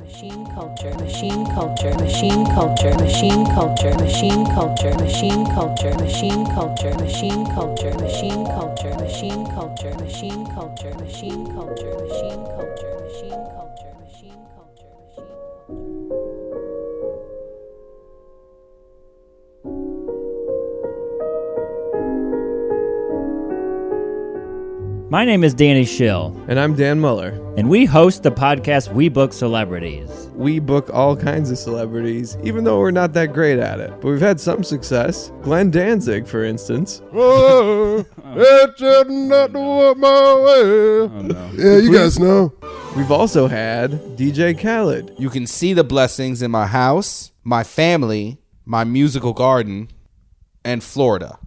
Machine culture. My name is Danny Schill. And I'm Dan Muller. And we host the podcast We Book Celebrities. We book all kinds of celebrities, even though we're not that great at it. But we've had some success. Glenn Danzig, for instance. Oh, it's not my way. Yeah, you guys know. We've also had DJ Khaled. You can see the blessings in my house, my family, my musical garden, and Florida.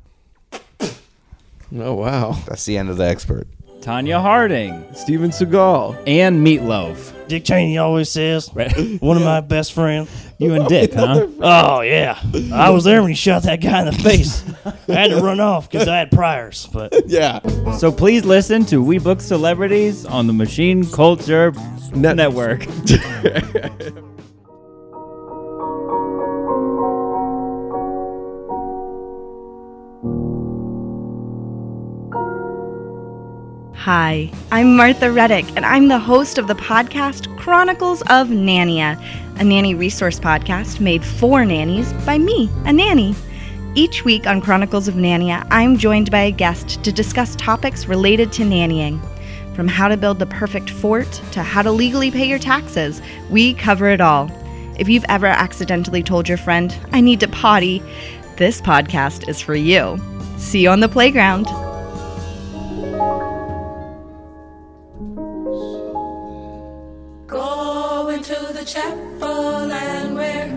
Oh, wow. That's the end of the expert. Tanya Harding, Steven Seagal, and Meatloaf. Dick Cheney always says, one of my best friends. You and Dick, huh? Oh, yeah. I was there when he shot that guy in the face. I had to run off because I had priors. But yeah. So please listen to We Book Celebrities on the Machine Culture Network. Hi, I'm Martha Reddick, and I'm the host of the podcast Chronicles of Nannia, a nanny resource podcast made for nannies by me, a nanny. Each week on Chronicles of Nannia, I'm joined by a guest to discuss topics related to nannying. From how to build the perfect fort to how to legally pay your taxes, we cover it all. If you've ever accidentally told your friend, I need to potty, this podcast is for you. See you on the playground. Chapel and we're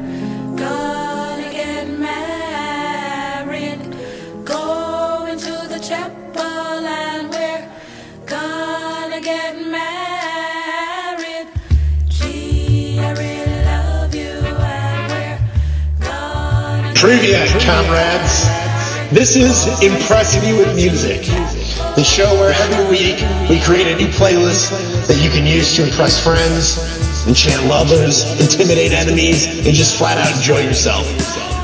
gonna get married. Going to the chapel and we're gonna get married. Gee, I really love you and we're gonna. Trivia, comrades. This is Impress You with Music, the show where every week we create a new playlist that you can use to impress friends, enchant lovers, intimidate enemies, and just flat out enjoy yourself.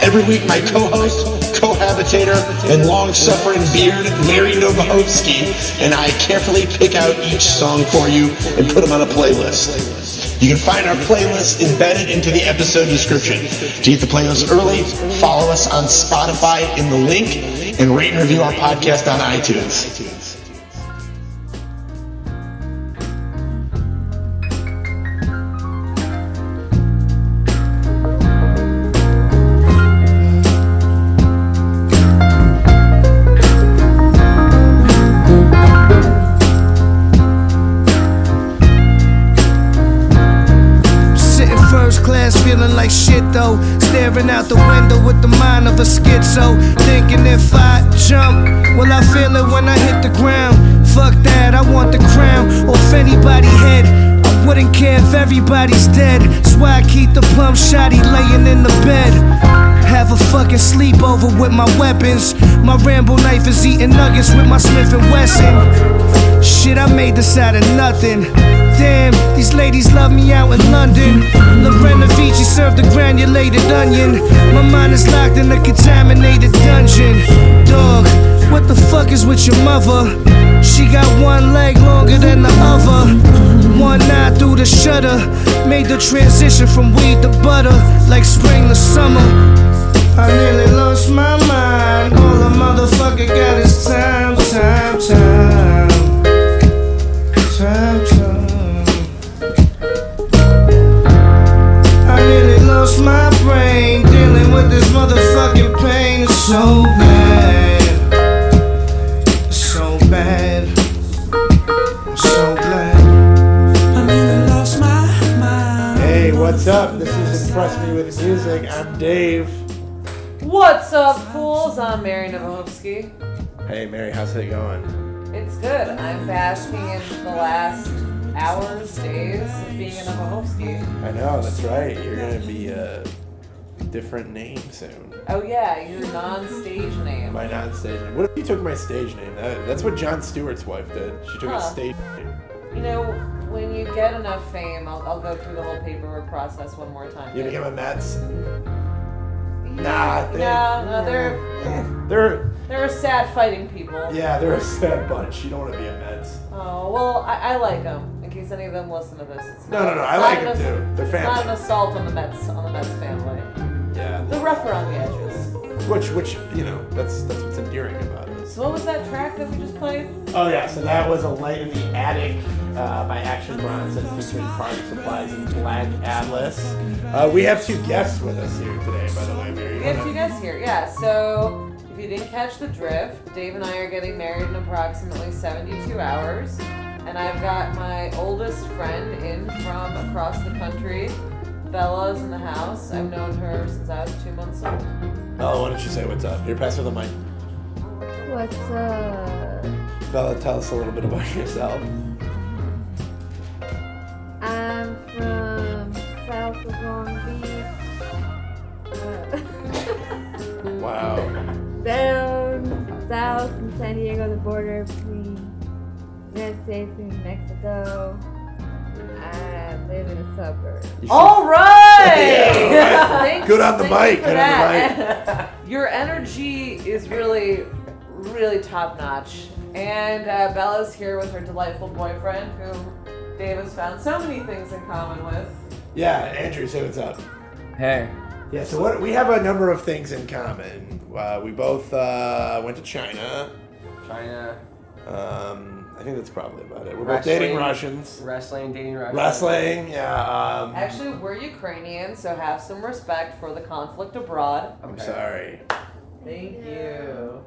Every week, my co-host, cohabitator, and long-suffering beard, Mary Novogoski, and I carefully pick out each song for you and put them on a playlist. You can find our playlist embedded into the episode description. To get the playlist early, follow us on Spotify in the link, and rate and review our podcast on iTunes. Though, staring out the window with the mind of a schizo, thinking if I jump, will I feel it when I hit the ground? Fuck that, I want the crown off anybody's head. I wouldn't care if everybody's dead. That's why I keep the plump shotty laying in the bed. Have a fucking sleepover with my weapons. My Rambo knife is eating nuggets with my Smith & Wesson. Shit, I made this out of nothing. Damn, these ladies love me out in London. Lorena Vici served a granulated onion. My mind is locked in a contaminated dungeon. Dog, what the fuck is with your mother? She got one leg longer than the other. One eye through the shutter. Made the transition from weed to butter, like spring to summer. I nearly lost my mind. All a motherfucker got is time. My brain dealing with this motherfucking pain is so bad, so bad. I'm so glad I nearly lost my mind. Hey, what's up? This is Impress Me With Music. I'm Dave. What's up, fools? I'm Mary Novogoski. Hey, Mary, how's it going? It's good. I'm basking in the last hours, days of being in a Novogoski. I know, that's right. You're going to be a different name soon. Oh, yeah, your non-stage name. My non-stage name. What if you took my stage name? That's what Jon Stewart's wife did. She took a stage name. You know, when you get enough fame, I'll go through the whole paperwork process one more time. You became a Mets? Nah, they're a sad fighting people. Yeah, they're a sad bunch. You don't want to be a Mets. Oh, well, I like them. In case any of them listen to this, it's no. I like them too. They're family. It's not an assault on the Mets family. Yeah. They're rougher on the edges. Which that's what's endearing about it. So what was that track that we just played? Oh yeah, so that was A Light in the Attic by Action Bronson featuring Park Supplies and Black Atlas. We have two guests with us here today, by the way, Mary. We have two guests here, yeah. So if you didn't catch the drift, Dave and I are getting married in approximately 72 hours. And I've got my oldest friend in from across the country. Bella's in the house. I've known her since I was 2 months old. Oh, why don't you say what's up? Here, pass her the mic. What's up? Bella, tell us a little bit about yourself. I'm from south of Long Beach. Wow. Down south in San Diego, the border between United States and Mexico. I live in a suburb. All right! Thanks, good on the mic. Your energy is really, really top notch. And Bella's here with her delightful boyfriend, whom Dave has found so many things in common with. Yeah, Andrew, say what's up. Hey. Yeah, so we have a number of things in common. We both went to China. I think that's probably about it. We're both dating Russians. Wrestling, yeah. Actually, we're Ukrainian, so have some respect for the conflict abroad. Okay. I'm sorry. Thank you.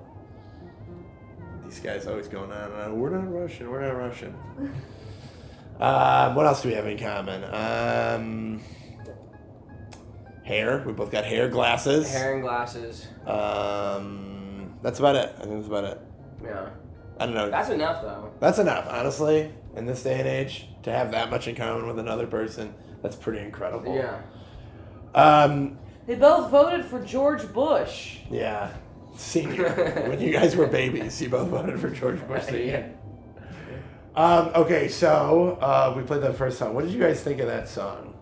These guys always going on and on. We're not Russian. What else do we have in common? Hair. We both got glasses. Hair and glasses. That's about it. I think that's about it. Yeah. I don't know. That's enough, though. That's enough, honestly. In this day and age, to have that much in common with another person, that's pretty incredible. Yeah. They both voted for George Bush. Yeah. Senior. When you guys were babies, you both voted for George Bush Senior. Okay, so we played that first song. What did you guys think of that song?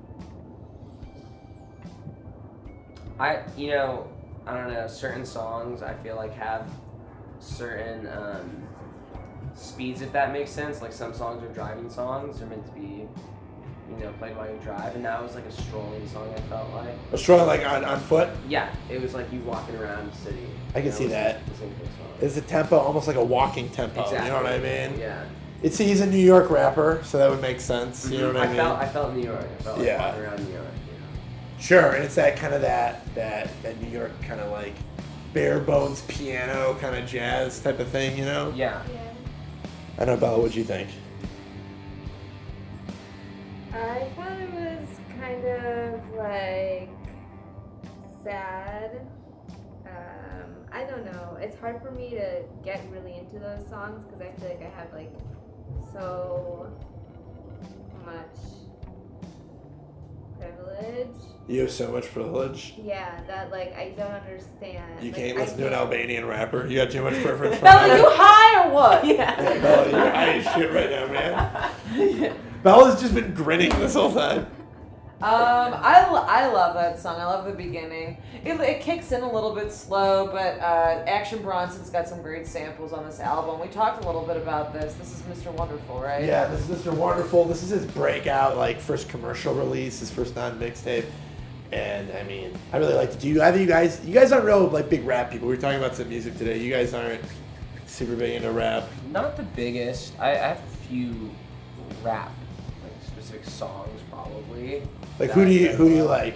I don't know. Certain songs I feel like have certain... speeds, if that makes sense. Like some songs are driving songs, they're meant to be, played while you drive, and that was like a strolling song. I felt like a strolling, like on foot. Yeah, it was like you walking around the city. I can see that. It's a tempo, almost like a walking tempo. Exactly. You know what I mean? Yeah. He's a New York rapper, so that would make sense. Mm-hmm. You know what I mean? I felt New York. I felt like walking around New York. Yeah. Sure, and it's that kind of that New York kind of like bare bones piano kind of jazz type of thing. Yeah. I know, Bella, what'd you think? I thought it was kind of like sad. I don't know. It's hard for me to get really into those songs because I feel like I have like so much privilege. You have so much privilege? Yeah, that like I don't understand. You can't listen to an Albanian rapper? You got too much preference for Bella, you high or what? Yeah. Bella, you're high as shit right now, man. Yeah. Bella's just been grinning this whole time. I love that song. I love the beginning. It kicks in a little bit slow, but Action Bronson's got some great samples on this album. We talked a little bit about this. This is Mr. Wonderful, right? Yeah, this is Mr. Wonderful. This is his breakout, like first commercial release, his first non-mixtape. And I mean, I really liked it. You guys aren't real like big rap people. We were talking about some music today. You guys aren't super big into rap. Not the biggest. I have a few rap specific songs probably. Like who do you like?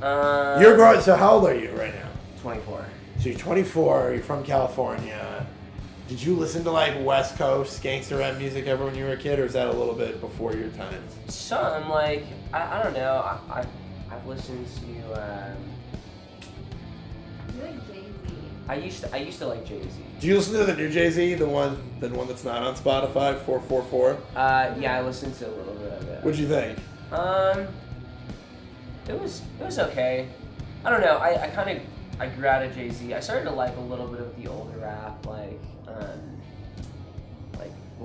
You're growing. So how old are you right now? 24. So you're 24. You're from California. Did you listen to like West Coast gangster rap music ever when you were a kid, or is that a little bit before your time? Some like I don't know. I've listened to. You like Jay-Z? I used to like Jay-Z. Do you listen to the new Jay-Z, the one that's not on Spotify, 444? Yeah, I listened to a little bit of it. What'd you think? It was okay. I don't know. I grew out of Jay-Z. I started to like a little bit of the older rap, like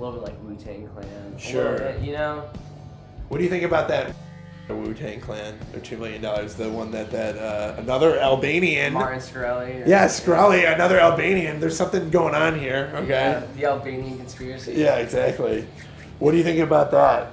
a little bit like Wu-Tang Clan. Sure. Bit, you know? What do you think about that Wu-Tang Clan? Or $2 million, the one that another Albanian. Martin Shkreli. Yeah, Shkreli, another Albanian. There's something going on here, okay? Yeah, the Albanian conspiracy. Yeah, exactly. What do you think about that?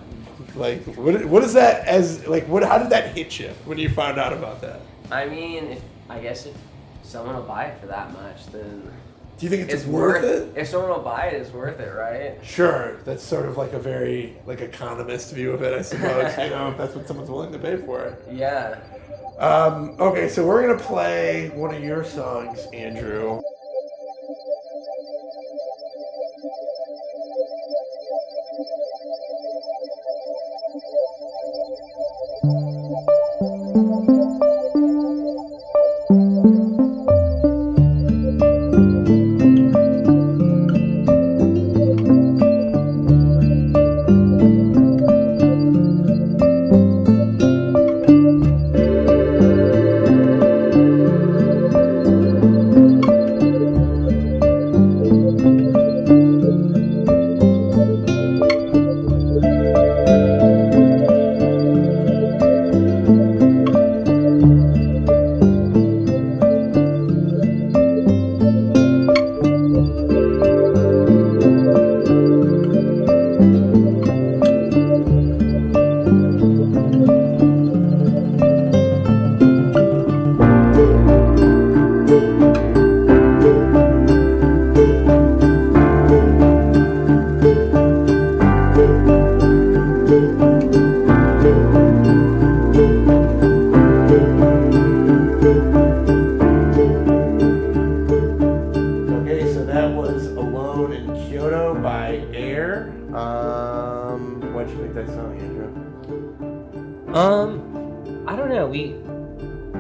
Like, what is that as, like, what? How did that hit you when you found out about that? I mean, I guess if someone will buy it for that much, then... Do you think it's worth it? If someone will buy it, it's worth it, right? Sure. That's sort of like a very, like, economist view of it, I suppose. You know, if that's what someone's willing to pay for it. Yeah. Okay, so we're going to play one of your songs, Andrew.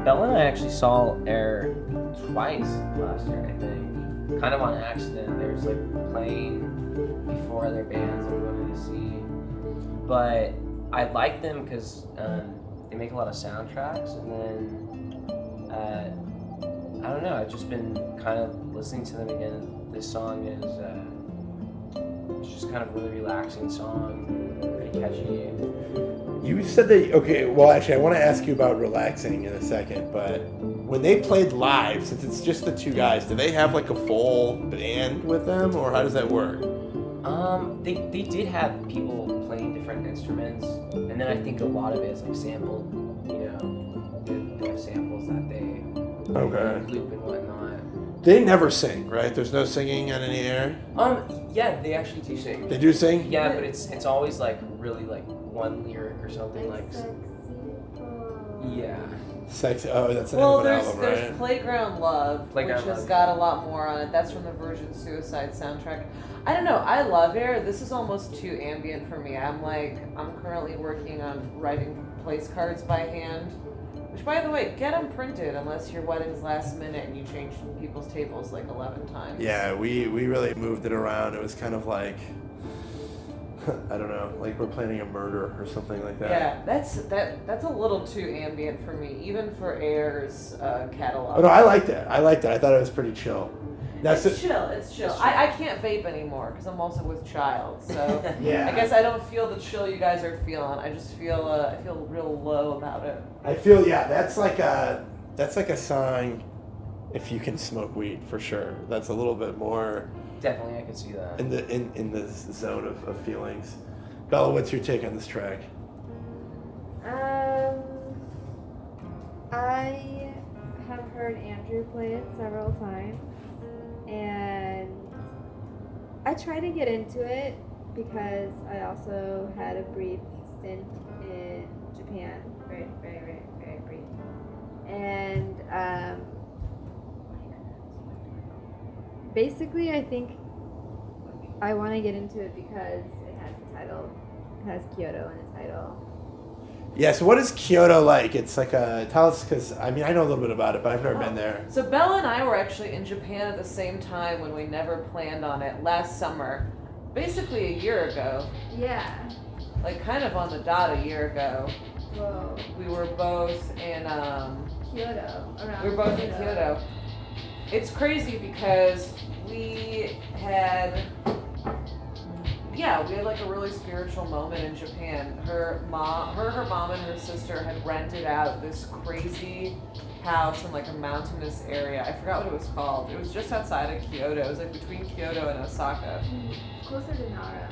Bella and I actually saw Air twice last year, I think. Kind of on accident. They were just like playing before other bands that we wanted to see. But I like them because they make a lot of soundtracks. And then, I don't know, I've just been kind of listening to them again. This song is it's just kind of a really relaxing song, pretty catchy. You said that, okay, well, actually, I want to ask you about relaxing in a second, but when they played live, since it's just the two guys, do they have, like, a full band with them, or how does that work? They did have people playing different instruments, and then I think a lot of it is, like, sampled, you know, they have samples that they loop and whatnot. They never sing, right? There's no singing on any Air? Yeah, they actually do sing. They do sing? Yeah, but it's always, like, really, like, one lyric or something like yeah. Sexy. Oh, that's an album, right? There's Playground Love, which has got a lot more on it. That's from the Virgin Suicide soundtrack. I don't know. I love Air. This is almost too ambient for me. I'm currently working on writing place cards by hand, which, by the way, get them printed unless your wedding's last minute and you changed people's tables like 11 times. Yeah, we really moved it around. It was kind of like, I don't know, like we're planning a murder or something like that. Yeah, that's a little too ambient for me, even for Air's catalog. Oh, no, I liked it. I thought it was pretty chill. It's chill. I can't vape anymore because I'm also with child, so yeah. I guess I don't feel the chill you guys are feeling. I just feel I feel real low about it. I feel, yeah, that's like a song. If you can smoke weed, for sure, that's a little bit more. Definitely, I can see that. In the zone of feelings. Bella, what's your take on this track? I have heard Andrew play it several times, and I try to get into it because I also had a brief stint in Japan, very, very, very, very brief, and basically, I think I want to get into it because it has the title. It has Kyoto in the title. Yeah, so what is Kyoto like? It's like a... Tell us, because, I mean, I know a little bit about it, but I've never been there. So Bella and I were actually in Japan at the same time when we never planned on it last summer. Basically a year ago. Yeah. Like, kind of on the dot a year ago. Whoa. We were both in... Kyoto. In Kyoto. It's crazy because we had yeah, we had like a really spiritual moment in Japan. Her mom and her sister had rented out this crazy house in like a mountainous area. I forgot what it was called. It was just outside of Kyoto. It was like between Kyoto and Osaka. Closer to Nara.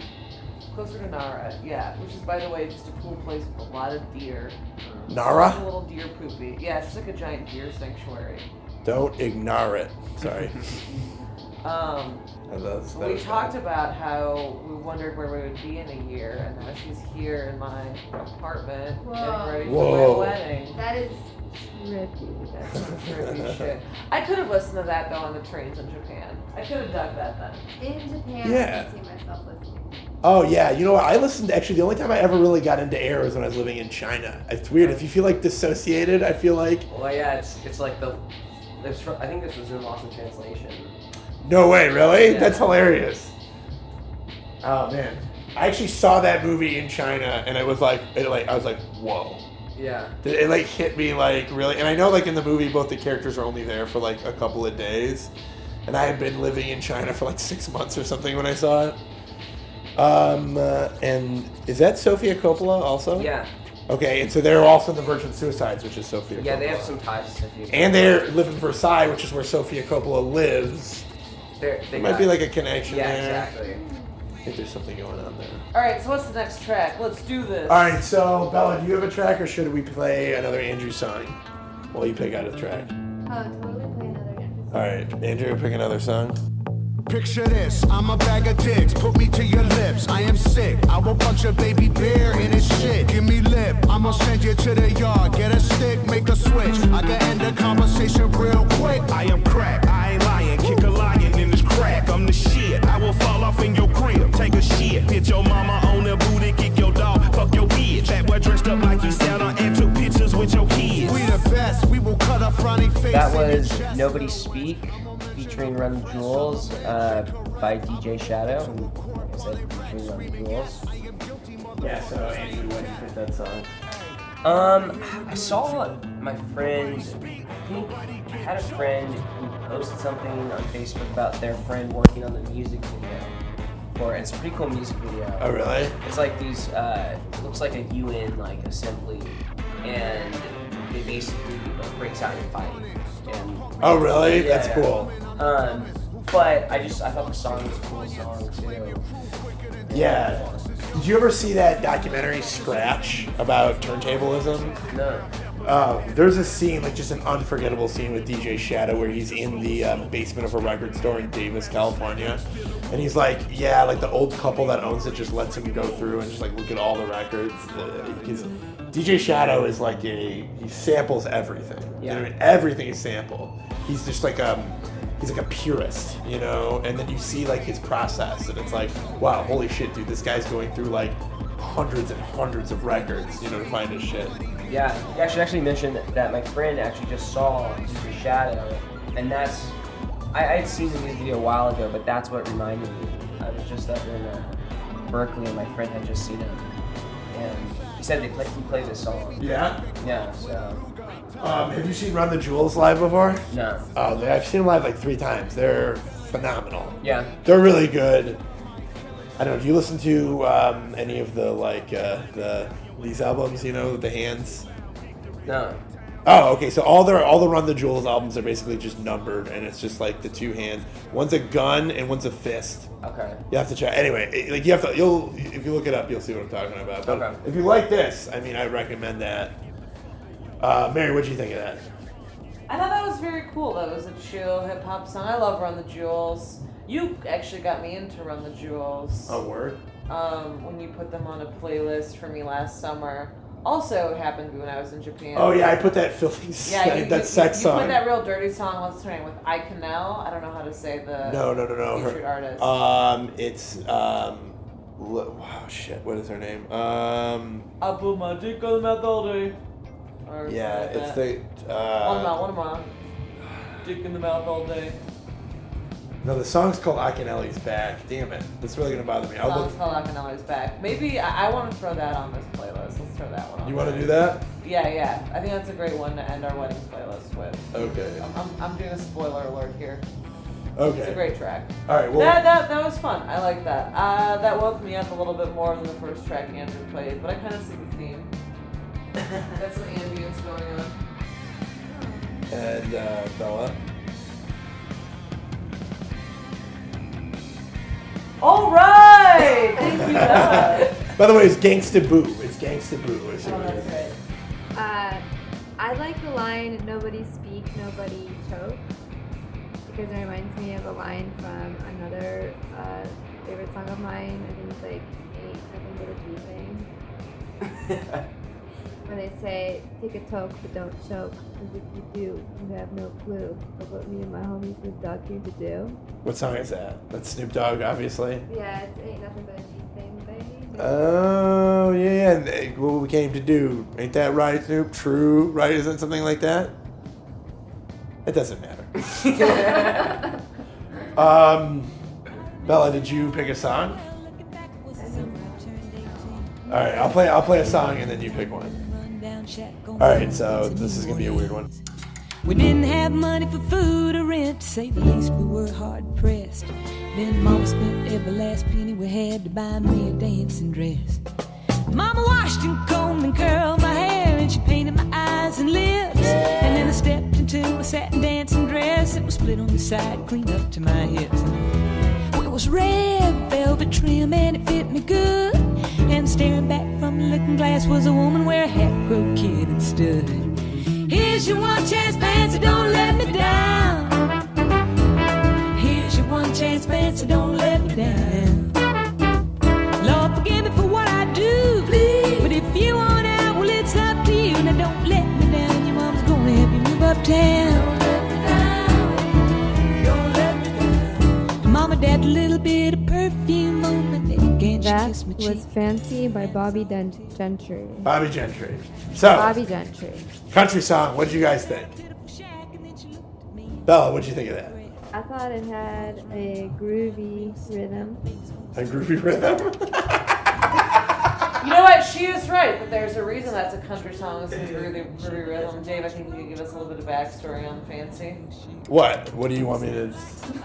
Closer to Nara, yeah. Which is, by the way, just a cool place with a lot of deer. Nara? It's a little deer poopy. Yeah, it's just like a giant deer sanctuary. Don't ignore it. Sorry. We talked about how we wondered where we would be in a year, and now she's here in my apartment getting ready for my wedding. That is trippy. That's some trippy shit. I could have listened to that, though, on the trains in Japan. I could have dug that then. In Japan, yeah. I can see myself listening. Oh, yeah. You know what? I listened to, actually, the only time I ever really got into Air was when I was living in China. It's weird. If you feel, like, dissociated, I feel like... Well, yeah, it's like the... I think this was in Lost in Translation. No way, really? Yeah. That's hilarious. Oh, man. I actually saw that movie in China, and I was like, whoa. Yeah. It, like, hit me, like, really. And I know, like, in the movie, both the characters are only there for, like, a couple of days. And I had been living in China for, like, 6 months or something when I saw it. And is that Sofia Coppola also? Yeah. Okay, and so they're also in the Virgin Suicides, which is Sofia Coppola. Yeah, they have some ties to Sofia Coppola. And they live in Versailles, which is where Sofia Coppola lives. There might be like a connection there. Yeah, exactly. I think there's something going on there. All right, so what's the next track? Let's do this. All right, so Bella, do you have a track, or should we play another Andrew song while you pick out a track? Totally play another Andrew song. All right, Andrew, pick another song. Picture this, I'm a bag of dicks, put me to your lips, I am sick, I will punch a baby bear in his shit, give me lip, I'ma send you to the yard, get a stick, make a switch, I can end the conversation real quick, I am crack, I ain't lying, kick a lion in this crack, I'm the shit, I will fall off in your crib, take a shit, hit your mama on the booty, kick your dog, fuck your bitch, that boy dressed up like you sat on and took pictures with your kids, we the best, we will cut a frowny face. That was Nobody Speak, featuring Run the Jewels by DJ Shadow. Like I said, featuring Run the Jewels. Yeah, so Andrew, why did you pick that song? I saw my friend, I had a friend who posted something on Facebook about their friend working on the music video. It's a pretty cool music video. Oh, really? It's like these, it looks like a UN like assembly, and they basically like, breaks out in fighting. Oh, really? Yeah, that's cool. But I thought the song was a cool song too. Yeah. Did you ever see that documentary Scratch about turntablism? No. There's a scene, like just an unforgettable scene with DJ Shadow where he's in the basement of a record store in Davis, California. And he's like, yeah, like the old couple that owns it just lets him go through and just like look at all the records. DJ Shadow is like he samples everything. Yeah. You know, everything is sampled. He's just like he's like a purist, you know? And then you see like his process and it's like, wow, holy shit, dude, this guy's going through like hundreds and hundreds of records, you know, to find his shit. Yeah, I should actually mention that my friend actually just saw DJ Shadow, and that's, I had seen the music video a while ago, but that's what reminded me. I was just up in Berkeley, and my friend had just seen him, and he said he played this song. Yeah? Yeah, so. Have you seen Run the Jewels live before? No. Oh, I've seen them live like 3 times. They're phenomenal. Yeah. They're really good. I don't know, do you listen to any of the, like, these albums, you know, the hands? No. Oh, okay, so all the Run the Jewels albums are basically just numbered, and it's just, like, the 2 hands. One's a gun, and one's a fist. Okay. You have to try. Anyway, if you look it up, you'll see what I'm talking about. But okay. If you like this, I mean, I recommend that. Mary, what'd you think of that? I thought that was very cool. That was a chill hip-hop song. I love Run the Jewels. You actually got me into Run the Jewels. Oh, word? When you put them on a playlist for me last summer. Also happened when I was in Japan. Oh, yeah, I put that filthy, sex song. You put that real dirty song, what's her name, with Akinele? I don't know how to say the featured artist. Wow, shit, what is her name? I put my dick on my dolly. Yeah, it's the... Dick in the mouth all day. No, the song's called Akinele's Back. Damn it. That's really going to bother me. The song's called Akinele's Back. Maybe I want to throw that on this playlist. Let's throw that one on. You want to do that? Yeah. I think that's a great one to end our wedding playlist with. Okay. I'm doing a spoiler alert here. Okay. It's a great track. All right. Well, that was fun. I like that. That woke me up a little bit more than the first track Andrew played, but I kind of see the theme. That's the ambience going on. And Bella. All right. Thank you, Bella. By the way, it's Gangsta Boo. It's Gangsta Boo. Oh, that's right. I like the line, nobody speak, nobody choke, because it reminds me of a line from another favorite song of mine. I think it's like eight, I think it's a thing. When they say, take a toke but don't choke, because if you do, you have no clue of what me and my homie Snoop Dogg came to do. What song is that? That's Snoop Dogg, obviously. Yeah, it's ain't nothing but a G thing, baby. Oh, yeah, and what we came to do. Ain't that right, Snoop? True, right? Isn't something like that? It doesn't matter. Bella, did you pick a song? All right, I'll play a song and then you pick one. All right, so this is going to be a weird one. We didn't have money for food or rent, to say the least, we were hard-pressed. Then Mama spent every last penny we had to buy me a dancing dress. Mama washed and combed and curled my hair, and she painted my eyes and lips. And then I stepped into a satin dancing dress. It was split on the side, cleaned up to my hips. It was red velvet trim, and it fit me good. And staring back from the looking glass was a woman where a half-grown kid had stood. Here's your one chance, Fancy, don't let me down. Here's your one chance, Fancy, don't let me down. Lord, forgive me for what I do, please. But if you want out, well, it's up to you. Now, don't let me down. Your mom's gonna help you move uptown. Mama dabbed a little bit of perfume on my neck and she kissed my cheek. That was Fancy by Bobbie Gentry. Bobbie Gentry. So, Bobbie Gentry. Country song, what did you guys think? Bella, what did you think of that? I thought it had a groovy rhythm. A groovy rhythm? You know what? She is right, that there's a reason that's a country song. It's a groovy rhythm. Dave, I think you can give us a little bit of backstory on Fancy. What? What do you want me to...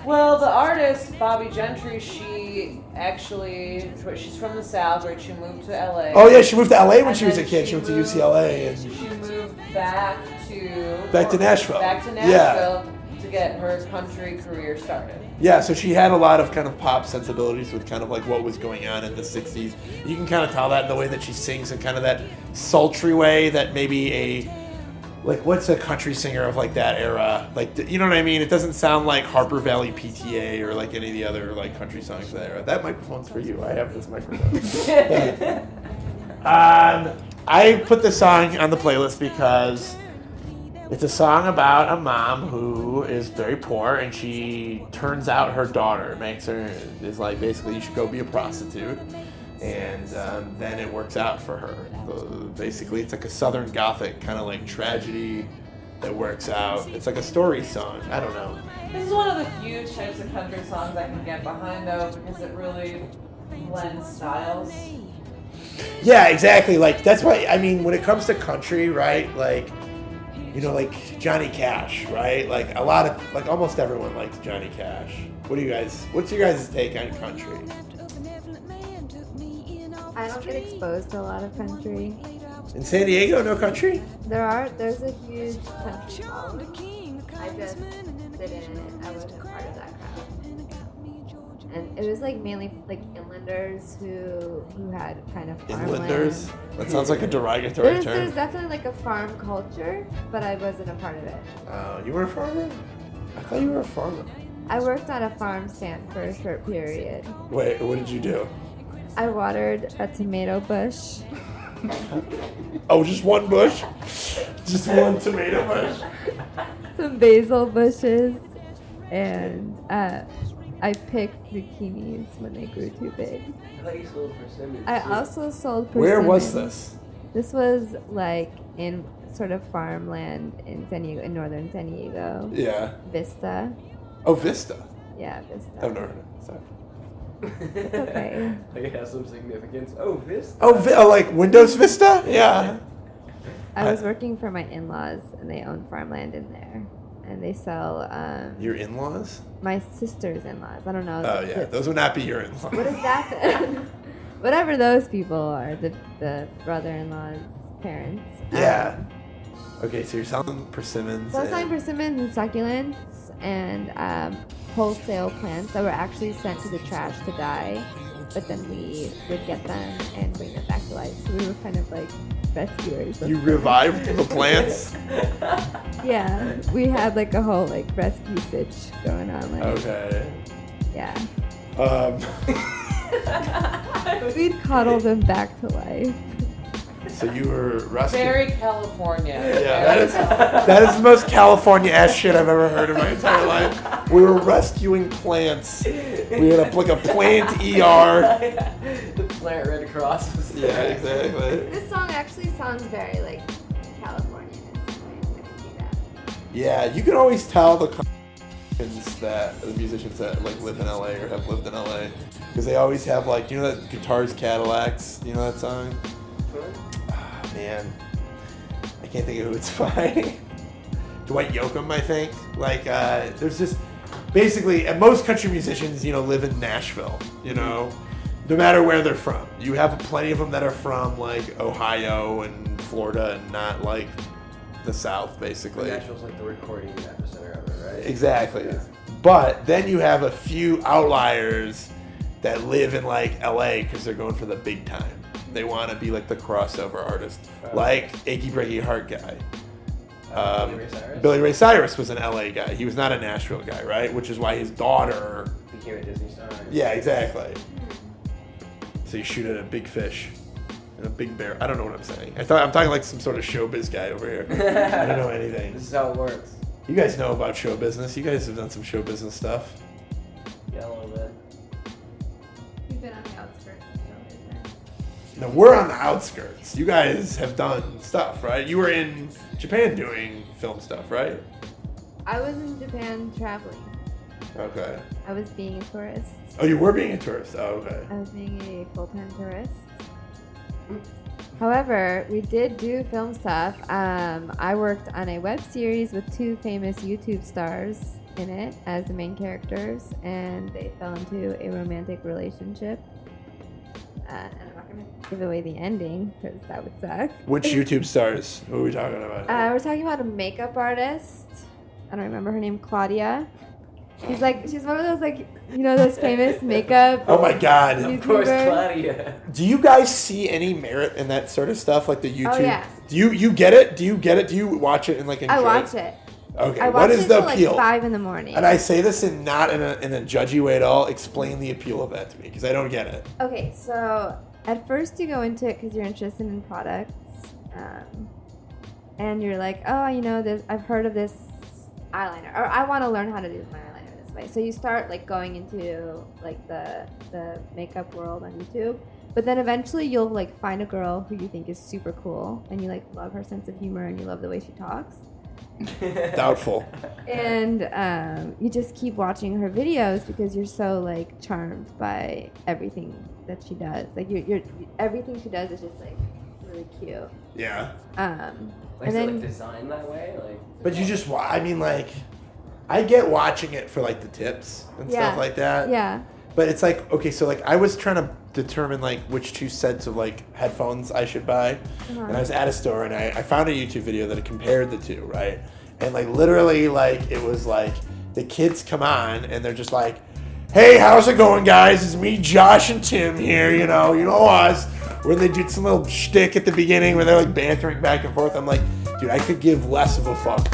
Well, the artist, Bobbie Gentry, she actually... She's from the South, right? She moved to L.A. Oh, yeah, she moved to L.A. when she was a kid. She went to UCLA. And she moved back to Nashville. Back to Nashville to get her country career started. Yeah, so she had a lot of kind of pop sensibilities with kind of like what was going on in the 60s. You can kind of tell that in the way that she sings and kind of that sultry way that maybe what's a country singer of like that era? Like, you know what I mean? It doesn't sound like Harper Valley PTA or like any of the other like country songs of that era. That microphone's for you. I have this microphone. I put this song on the playlist because it's a song about a mom who is very poor, and she turns out her daughter, is like, basically, you should go be a prostitute, and then it works out for her. Basically, it's like a Southern Gothic kind of like tragedy that works out. It's like a story song. I don't know. This is one of the few types of country songs I can get behind, though, because it really blends styles. Yeah, exactly. Like, that's why, I mean, when it comes to country, right, like... You know, like Johnny Cash, right? Like a lot of, like almost everyone likes Johnny Cash. What's your guys' take on country? I don't get exposed to a lot of country. In San Diego, no country? There's a huge country problem. I just didn't, I wasn't part of that crowd. And it was like mainly like inlanders who had kind of farmland. Inlanders? That sounds like a derogatory term. There's definitely like a farm culture, but I wasn't a part of it. Oh, you were a farmer? I thought you were a farmer. I worked on a farm stand for a short period. Wait, what did you do? I watered a tomato bush. Oh, just one bush? Just one tomato bush? Some basil bushes, and I picked zucchinis when they grew too big. I thought you sold persimmons. I also sold persimmons. Where was this? This was like in sort of farmland in San Diego, in northern San Diego. Yeah. Vista. Oh, Vista. Yeah, Vista. I've never heard of it. Sorry. It's okay. Like it has some significance. Oh, Vista. Oh, like Windows Vista? Yeah. I was working for my in-laws, and they owned farmland in there. and they sell... your in-laws? My sister's in-laws. I don't know. Oh, yeah. Those would not be your in-laws. What is that? Whatever those people are, the brother-in-law's parents. Yeah. Okay, so you're selling persimmons. So I'm selling persimmons and succulents and wholesale plants that were actually sent to the trash to die, but then we would get them and bring them back to life. So we were kind of like rescuers. You revived the plants? Yeah, we had like a whole like rescue stitch going on. Like, okay. Yeah. We'd cuddle them back to life. So you were rescued. Very California. Yeah, that is the most California-ass shit I've ever heard in my entire life. We were rescuing plants. We had like a plant ER. The plant Red Cross was there. Yeah, exactly. This song actually sounds very like California in some ways. I can see that. Yeah, you can always tell the musicians that like live in LA or have lived in LA because they always have like, you know that Guitars Cadillacs, you know that song? Oh, man, I can't think of who it's by. Dwight Yoakam, I think. Like, there's just basically, and most country musicians, you know, live in Nashville. You know, no matter where they're from, you have plenty of them that are from like Ohio and Florida, and not like the South, basically. Nashville's like the recording epicenter of it, right? Exactly. Yeah. But then you have a few outliers that live in like LA because they're going for the big time. They want to be like the crossover artist, like Achy Breaky Heart guy. Billy Ray Cyrus was an LA guy. He was not a Nashville guy, right? Which is why his daughter became a Disney star. Yeah, exactly. So you shoot at a big fish and a big bear. I don't know what I'm saying. I'm talking like some sort of showbiz guy over here. I don't know anything. This is how it works. You guys know about show business. You guys have done some show business stuff. Yeah, a little bit. You've been on the outskirts. No, we're on the outskirts. You guys have done stuff, right? You were in Japan doing film stuff, right? I was in Japan traveling. Okay. I was being a tourist. Oh, you were being a tourist. Oh, okay. I was being a full-time tourist. However, we did do film stuff. I worked on a web series with two famous YouTube stars in it as the main characters, and they fell into a romantic relationship. And I'm not going to give away the ending because that would suck. Which YouTube stars? Who are we talking about? We're talking about a makeup artist. I don't remember her name. Claudia. She's one of those like, you know, those famous makeup. Oh my God! YouTubers. Of course, Claudia. Do you guys see any merit in that sort of stuff, like the YouTube? Oh, yeah. Do you get it? Do you watch it and like enjoy it? I watch it. Okay, what is the appeal? I watch it until like 5 a.m. And I say this in not in a judgy way at all. Explain the appeal of that to me because I don't get it. Okay, so at first you go into it because you're interested in products, and you're like, oh, you know, I've heard of this eyeliner, or I want to learn how to do my eyeliner this way. So you start like going into like the makeup world on YouTube, but then eventually you'll like find a girl who you think is super cool, and you like love her sense of humor, and you love the way she talks. Doubtful. And you just keep watching her videos because you're so like charmed by everything that she does. Like you're everything she does is just like really cute. Yeah. Like, and so, then like designed that way. Like. But you just, I mean, like, I get watching it for like the tips and stuff like that. Yeah. But it's like, okay, so like I was trying to determine like which two sets of like headphones I should buy. Uh-huh. And I was at a store and I found a YouTube video that compared the two, right? And like literally like it was like the kids come on and they're just like, hey, how's it going, guys? It's me, Josh and Tim here, you know us. Where they did some little shtick at the beginning where they're like bantering back and forth. I'm like, dude, I could give less of a fuck.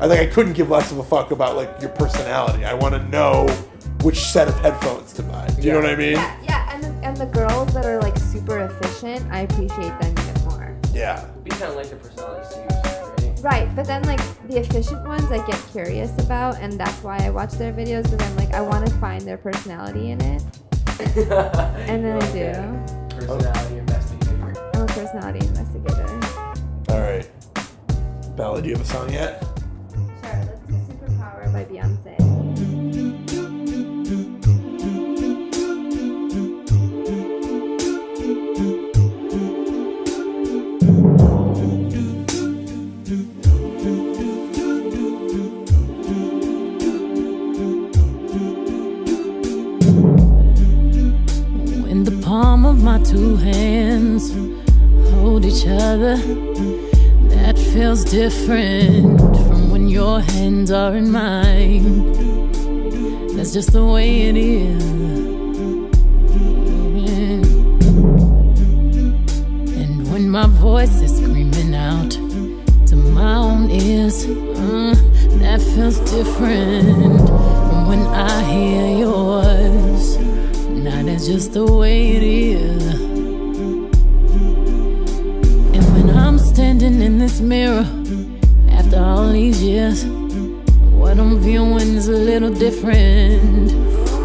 I think I couldn't give less of a fuck about like your personality. I want to know which set of headphones to buy. Do you know what I mean? Yeah, yeah. And the girls that are like super efficient, I appreciate them even more. Yeah. You kind of like the personality series, right? Right, but then like the efficient ones I get curious about, and that's why I watch their videos, because I'm like, I want to find their personality in it. And then I do. Personality investigator. I'm a personality investigator. All right. Bella, do you have a song yet? Sure, let's do Superpower by Beyoncé. two hands hold each other. That feels different from when your hands are in mine. That's just the way it is. And when my voice is screaming out to my own ears, that feels different from when I hear yours. Now that's just the way it is. And when I'm standing in this mirror after all these years, what I'm viewing is a little different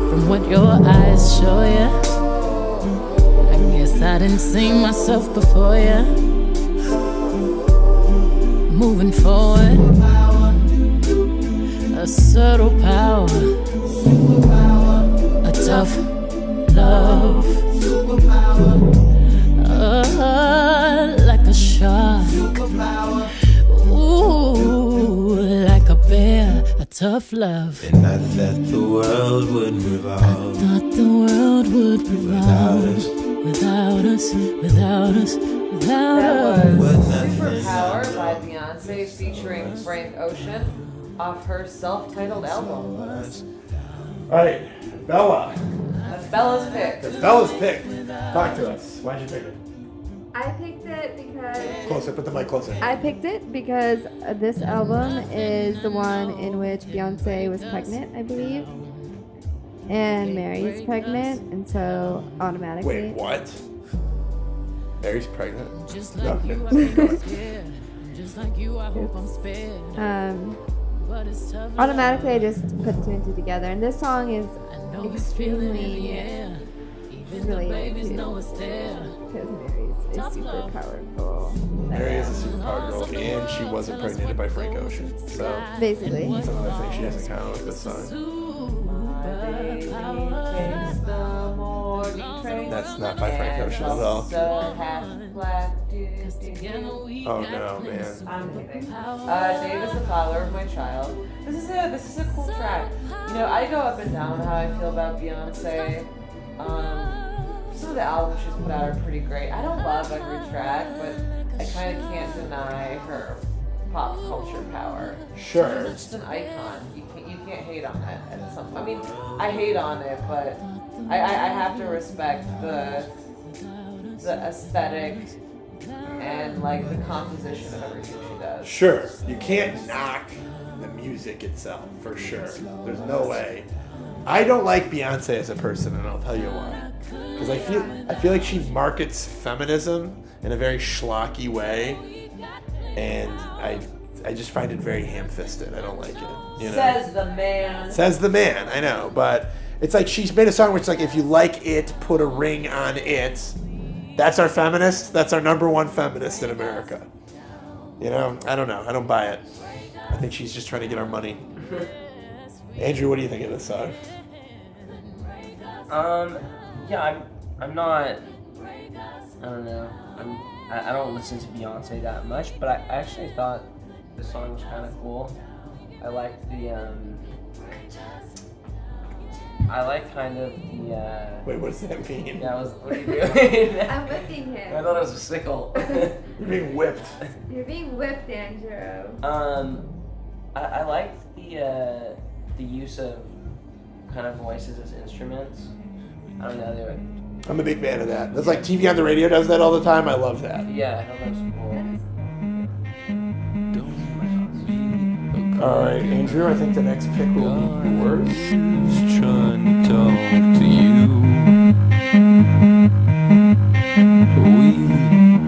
from what your eyes show ya. I guess I didn't see myself before ya. Moving forward, a subtle power, a tough love, like a shark, ooh, like a bear, a tough love. And I thought the world would revolve, I thought the world would revolve without us, without us, without us, without us. That was Superpower by Beyoncé featuring Frank Ocean off her self-titled album. All right, Bella. That's Bella's pick. That's Bella's pick. Talk to us. Why'd you pick it? I picked it because... Closer, put the mic closer. I picked it because this album is the one in which Beyonce was pregnant, I believe. And Mary's pregnant, and so automatically... Wait, what? Mary's pregnant? Just like you, I think I'm scared. Just like you, I hope I'm spared. Automatically, I just put two and two together, and this song is extremely related to because Mary's a super powerful. Mary is a super powerful girl, and she wasn't impregnated by Frank Ocean, so basically, that's another thing she doesn't count with this song. That's not by Frank Ocean at all. Oh no, man. I'm kidding. Dave is the father of my child. This is a cool track. You know, I go up and down how I feel about Beyonce. Some of the albums she's put out are pretty great. I don't love every track, but I kind of can't deny her pop culture power. Sure. She's just an icon. You can't hate on that. I mean, I hate on it, but. I have to respect the aesthetic and like the composition of everything she does. Sure, you can't knock the music itself for sure. There's no way. I don't like Beyonce as a person, and I'll tell you why. Because I feel like she markets feminism in a very schlocky way, and I just find it very ham-fisted. I don't like it. You know? Says the man. Says the man. I know, but. It's like she's made a song where it's like, if you like it, put a ring on it. That's our feminist. That's our number one feminist in America. You know. I don't buy it. I think she's just trying to get our money. Andrew, what do you think of this song? I'm not. I don't know. I don't listen to Beyonce that much, but I actually thought the song was kind of cool. I liked the. I like kind of the, Wait, what does that mean? Yeah, what are you doing? I'm whipping him. I thought it was a sickle. You're being whipped. You're being whipped, Andrew. I liked the use of kind of voices as instruments. I don't know, they were... I'm a big fan of that. That's like TV on the radio does that all the time. I love that. Yeah, I love school. All right, Andrew, I think the next pick will be yours. Trying to talk to you. We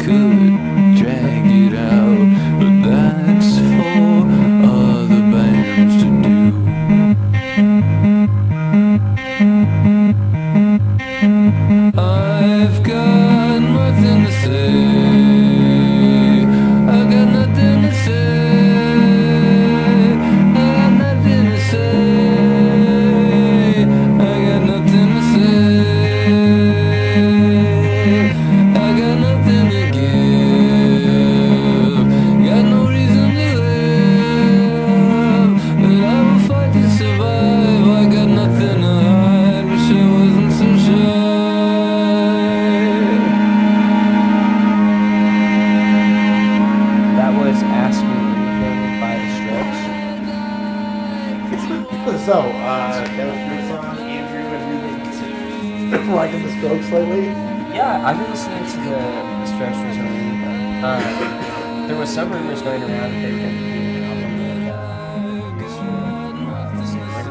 could drag it out, but that's for other bands to do. I've got nothing to say. I've got nothing to say. I got nothing to say. So, that was your song, Andrew. Have you been liking The Strokes lately? Yeah, I've been listening to the Strokes recently. There was some rumors going around that they were going to do an album with Rick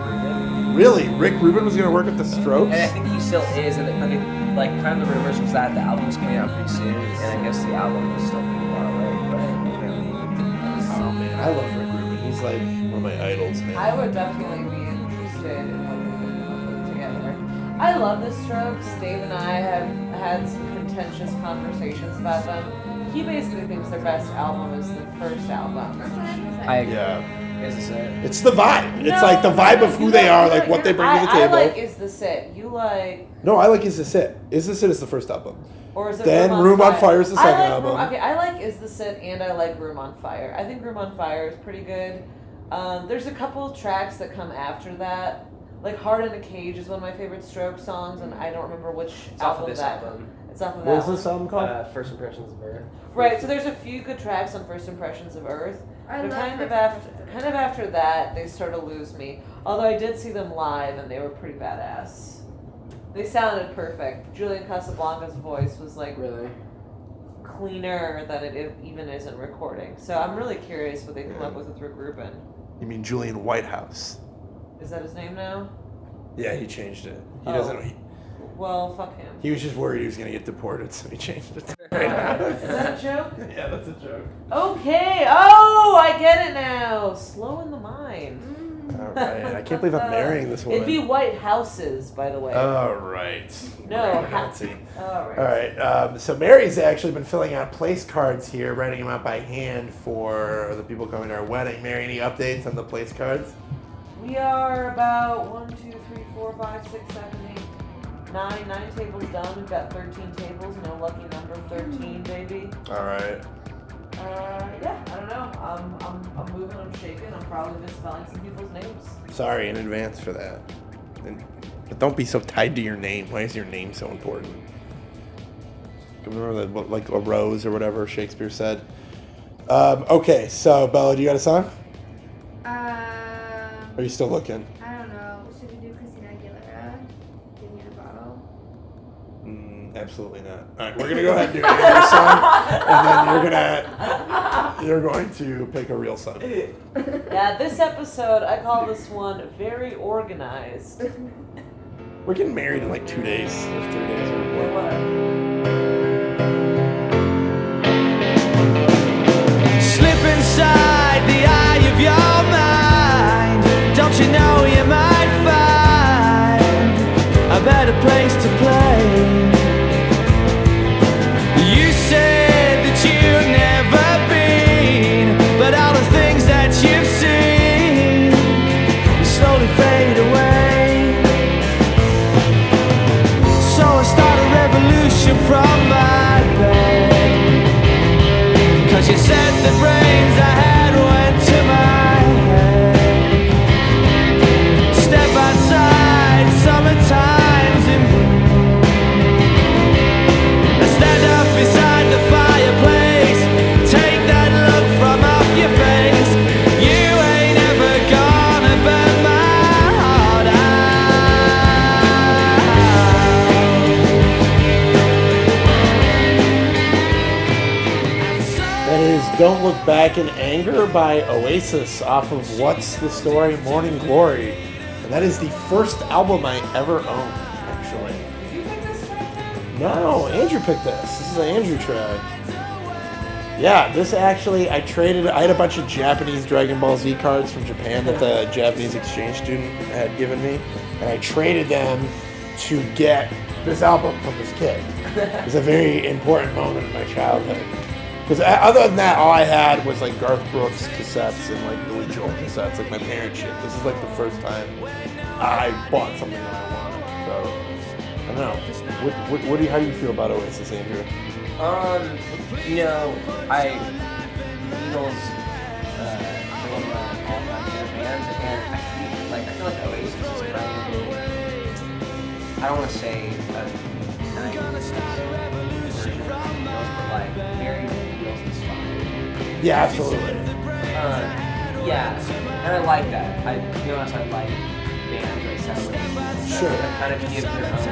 Rubin. Really? Rick Rubin was going to work with The Strokes? And I think he still is. And it, like, kind of the rumors was that the album was coming out pretty soon, and I guess the album was still pretty far away. But really, oh man, I love Rick Rubin. He's like one of my idols, man. I would definitely be interested in what they would put together. I love The Strokes. Dave and I have had some contentious conversations about them. He basically thinks their best album is the first album. I agree. Yeah. Is This It? It's the vibe. No, it's like the vibe of who they are, like what they bring to the table. I like Is This It. You like... No, I like Is This It. Is This It is the first album. Or is it then Room on Fire is the second album. Okay, I like Is This It and I like Room on Fire. I think Room on Fire is pretty good. There's a couple tracks that come after that. Like Heart in a Cage is one of my favorite Strokes songs, and I don't remember which album that was. It's off of that. What was this album called? First Impressions of Earth. Right, so there's a few good tracks on First Impressions of Earth. But kind of after that, they sort of lose me. Although I did see them live, and they were pretty badass. They sounded perfect. Julian Casablancas' voice was like really cleaner than it even is in recording. So I'm really curious what they come up with Rick Rubin. You mean Julian Whitehouse? Is that his name now? Yeah, he changed it. He doesn't. Well, fuck him. He was just worried he was gonna get deported, so he changed it. Is that a joke? Yeah, that's a joke. Okay. Oh, I get it now. Slow in the mind. Mm. All right, I can't believe I'm marrying this woman. It'd be White Houses, by the way. All right. No. Fancy. All right. All right. So Mary's actually been filling out place cards here, writing them out by hand for the people coming to our wedding. Mary, any updates on the place cards? We are about 9 tables down. We've got 13 tables. No lucky number 13, baby. All right. Yeah, I don't know. I'm moving, I'm shaking, I'm probably misspelling some people's names. Sorry in advance for that. But don't be so tied to your name. Why is your name so important? Remember that, like a rose or whatever Shakespeare said? Okay, so Bella, do you got a song? Are you still looking? I don't know. Should we do Christina Aguilera? Give me a bottle. Absolutely not. All right, we're going to go ahead and do another song, and then you're going to pick a real song. Yeah, this episode, I call this one Very Organized. We're getting married in like 2 days, or 3 days or whatever. Slip inside the eye of your mind. Don't you know you might find a better place to play? From my bed, 'cause you said the brains I had went to my head. Step outside, summertime's in bloom. I stand up beside the fireplace, take that look from off your face. You ain't ever gonna burn my heart out. Don't Look Back in Anger by Oasis off of What's the Story Morning Glory. And that is the first album I ever owned, actually. Did you pick this track then? No, Andrew picked this. This is an Andrew track. Yeah, this actually, I had a bunch of Japanese Dragon Ball Z cards from Japan that the Japanese exchange student had given me. And I traded them to get this album from this kid. It was a very important moment in my childhood. Because other than that, all I had was like Garth Brooks cassettes and like Billy Joel cassettes, like my parents' shit. This is like the first time I bought something that I wanted. So I don't know. How do you feel about Oasis, Andrew? Eagles are one of my all-time favorite bands, and I feel like Oasis is probably, I don't want to say yeah, absolutely. Yeah, and I like that. I like bands like that that kind of gives their own like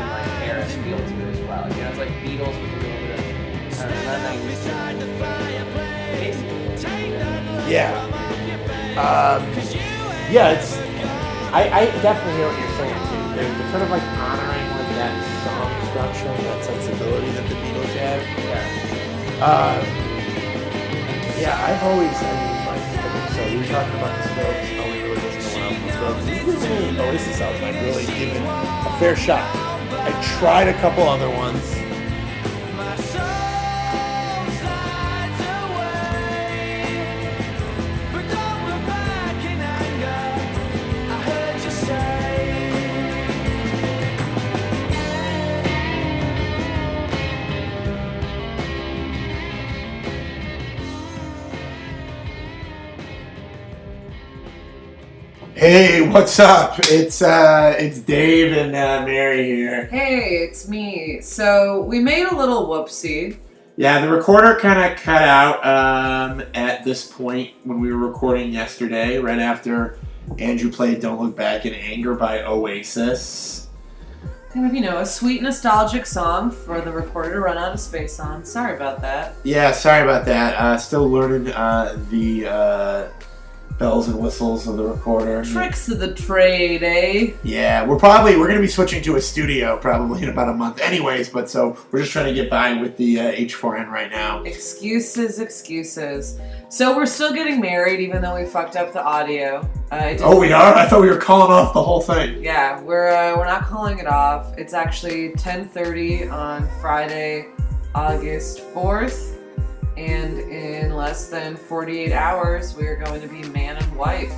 Paris feel to it as well. You know, it's like Beatles with a little bit of it's I definitely hear what you're saying too. They're sort of like honoring like that song structure and that sensibility that the Beatles have. Yeah. I've always we were talking about the Strokes, how we really listen to the Strokes. This is really an Oasis album I've really given a fair shot. I tried a couple other ones. Hey, what's up? It's Dave and Mary here. Hey, it's me. So we made a little whoopsie. Yeah, the recorder kind of cut out at this point when we were recording yesterday, right after Andrew played "Don't Look Back in Anger" by Oasis. Kind of, you know, a sweet nostalgic song for the recorder to run out of space on. Sorry about that. Yeah, sorry about that. Still learning the bells and whistles of the recorder. Tricks of the trade, eh? Yeah, we're going to be switching to a studio probably in about a month anyways, but so we're just trying to get by with the H4N right now. Excuses. So we're still getting married even though we fucked up the audio. We are? I thought we were calling off the whole thing. Yeah, we're not calling it off. It's actually 10:30 on Friday, August 4th. And in less than 48 hours, we are going to be man and wife.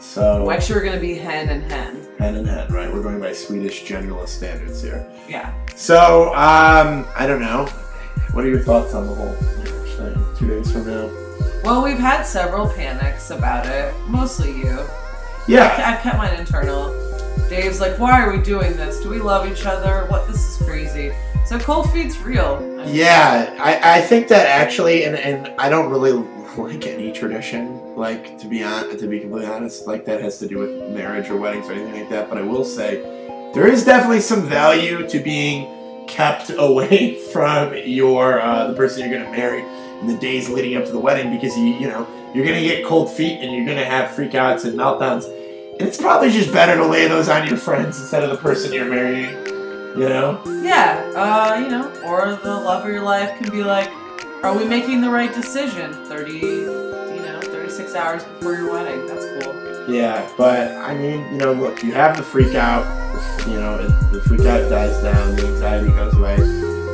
So actually, we're going to be hen and hen. Hen and hen, right? We're going by Swedish generalist standards here. Yeah. So, I don't know. What are your thoughts on the whole marriage thing 2 days from now? Well, we've had several panics about it. Mostly you. Yeah. I've kept mine internal. Dave's like, why are we doing this? Do we love each other? What? This is crazy. So cold feet's real. Yeah, I think that actually, and I don't really like any tradition, like to be completely honest, like that has to do with marriage or weddings or anything like that. But I will say, there is definitely some value to being kept away from your the person you're going to marry in the days leading up to the wedding, because you're going to get cold feet and you're going to have freakouts and meltdowns, and it's probably just better to lay those on your friends instead of the person you're marrying. You know? Yeah, or the love of your life can be like, are we making the right decision 36 hours before your wedding? That's cool. Yeah, but I mean, look, you have the freak out, the freak out dies down, the anxiety goes away,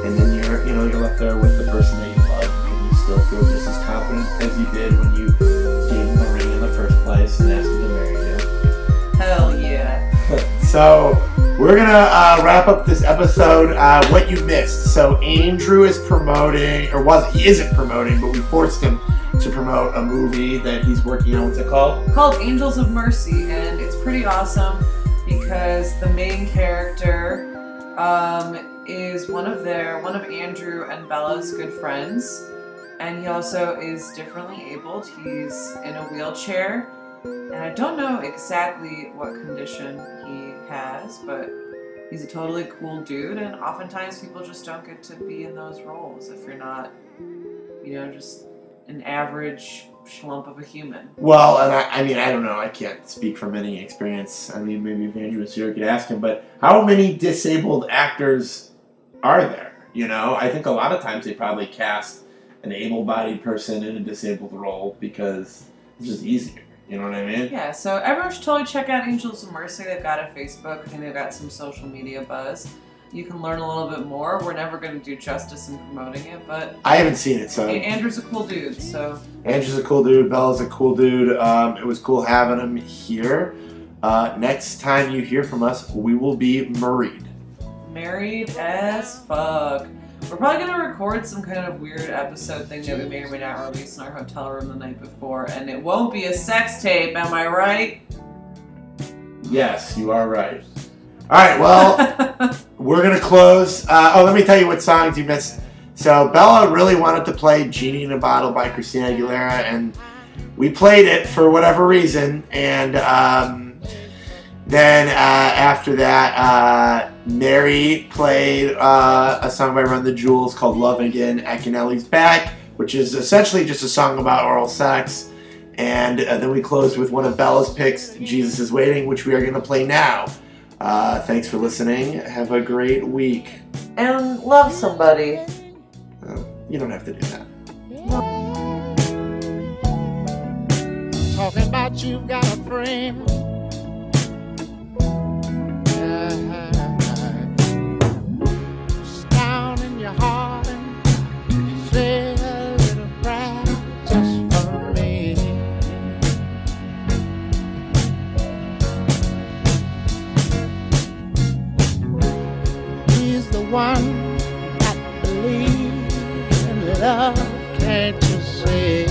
and then you're left there with the person that you love, and you still feel just as confident as you did when you gave him the ring in the first place and asked him to marry you. Hell yeah. So, we're going to wrap up this episode, What You Missed. So Andrew is isn't promoting, but we forced him to promote a movie that he's working on. What's it called? Called Angels of Mercy, and it's pretty awesome because the main character is one of Andrew and Bella's good friends, and he also is differently abled. He's in a wheelchair, and I don't know exactly what condition he has, but he's a totally cool dude, and oftentimes people just don't get to be in those roles if you're not, just an average schlump of a human. Well, and I don't know, I can't speak from any experience. I mean, maybe if Andrew was here, you could ask him, but how many disabled actors are there? I think a lot of times they probably cast an able-bodied person in a disabled role because it's just easier. You know what I mean? Yeah, so everyone should totally check out Angels of Mercy. They've got a Facebook and they've got some social media buzz. You can learn a little bit more. We're never going to do justice in promoting it, but... I haven't seen it, so... Andrew's a cool dude, so... Andrew's a cool dude. Bella's a cool dude. It was cool having him here. Next time you hear from us, we will be married. Married as fuck. We're probably going to record some kind of weird episode thing that we may or may not release in our hotel room the night before, and it won't be a sex tape, am I right? Yes, you are right. Alright, well, we're going to close. Let me tell you what songs you missed. So, Bella really wanted to play Genie in a Bottle by Christina Aguilera, and we played it for whatever reason, and Then after that, Mary played a song by Run the Jewels called Love Again, Akinele's Back, which is essentially just a song about oral sex. And then we closed with one of Bella's picks, Jesus is Waiting, which we are going to play now. Thanks for listening. Have a great week. And love somebody. You don't have to do that. Talking about you've got a frame. It's down in your heart and you say a little prayer just for me. He's the one that believes in love, can't you see?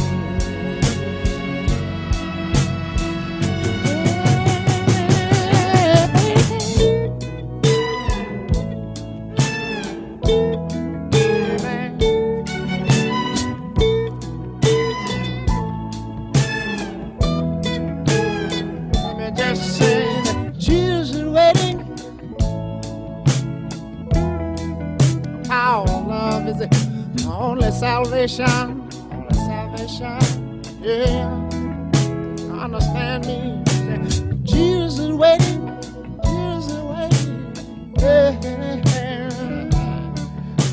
Salvation, only salvation, yeah. Understand me. Jesus is waiting, Jesus is waiting. Yeah.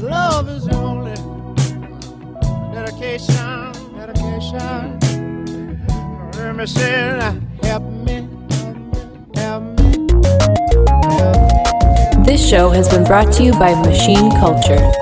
Love is your only dedication, dedication. Remission, help me, help me. This show has been brought to you by Machine Culture.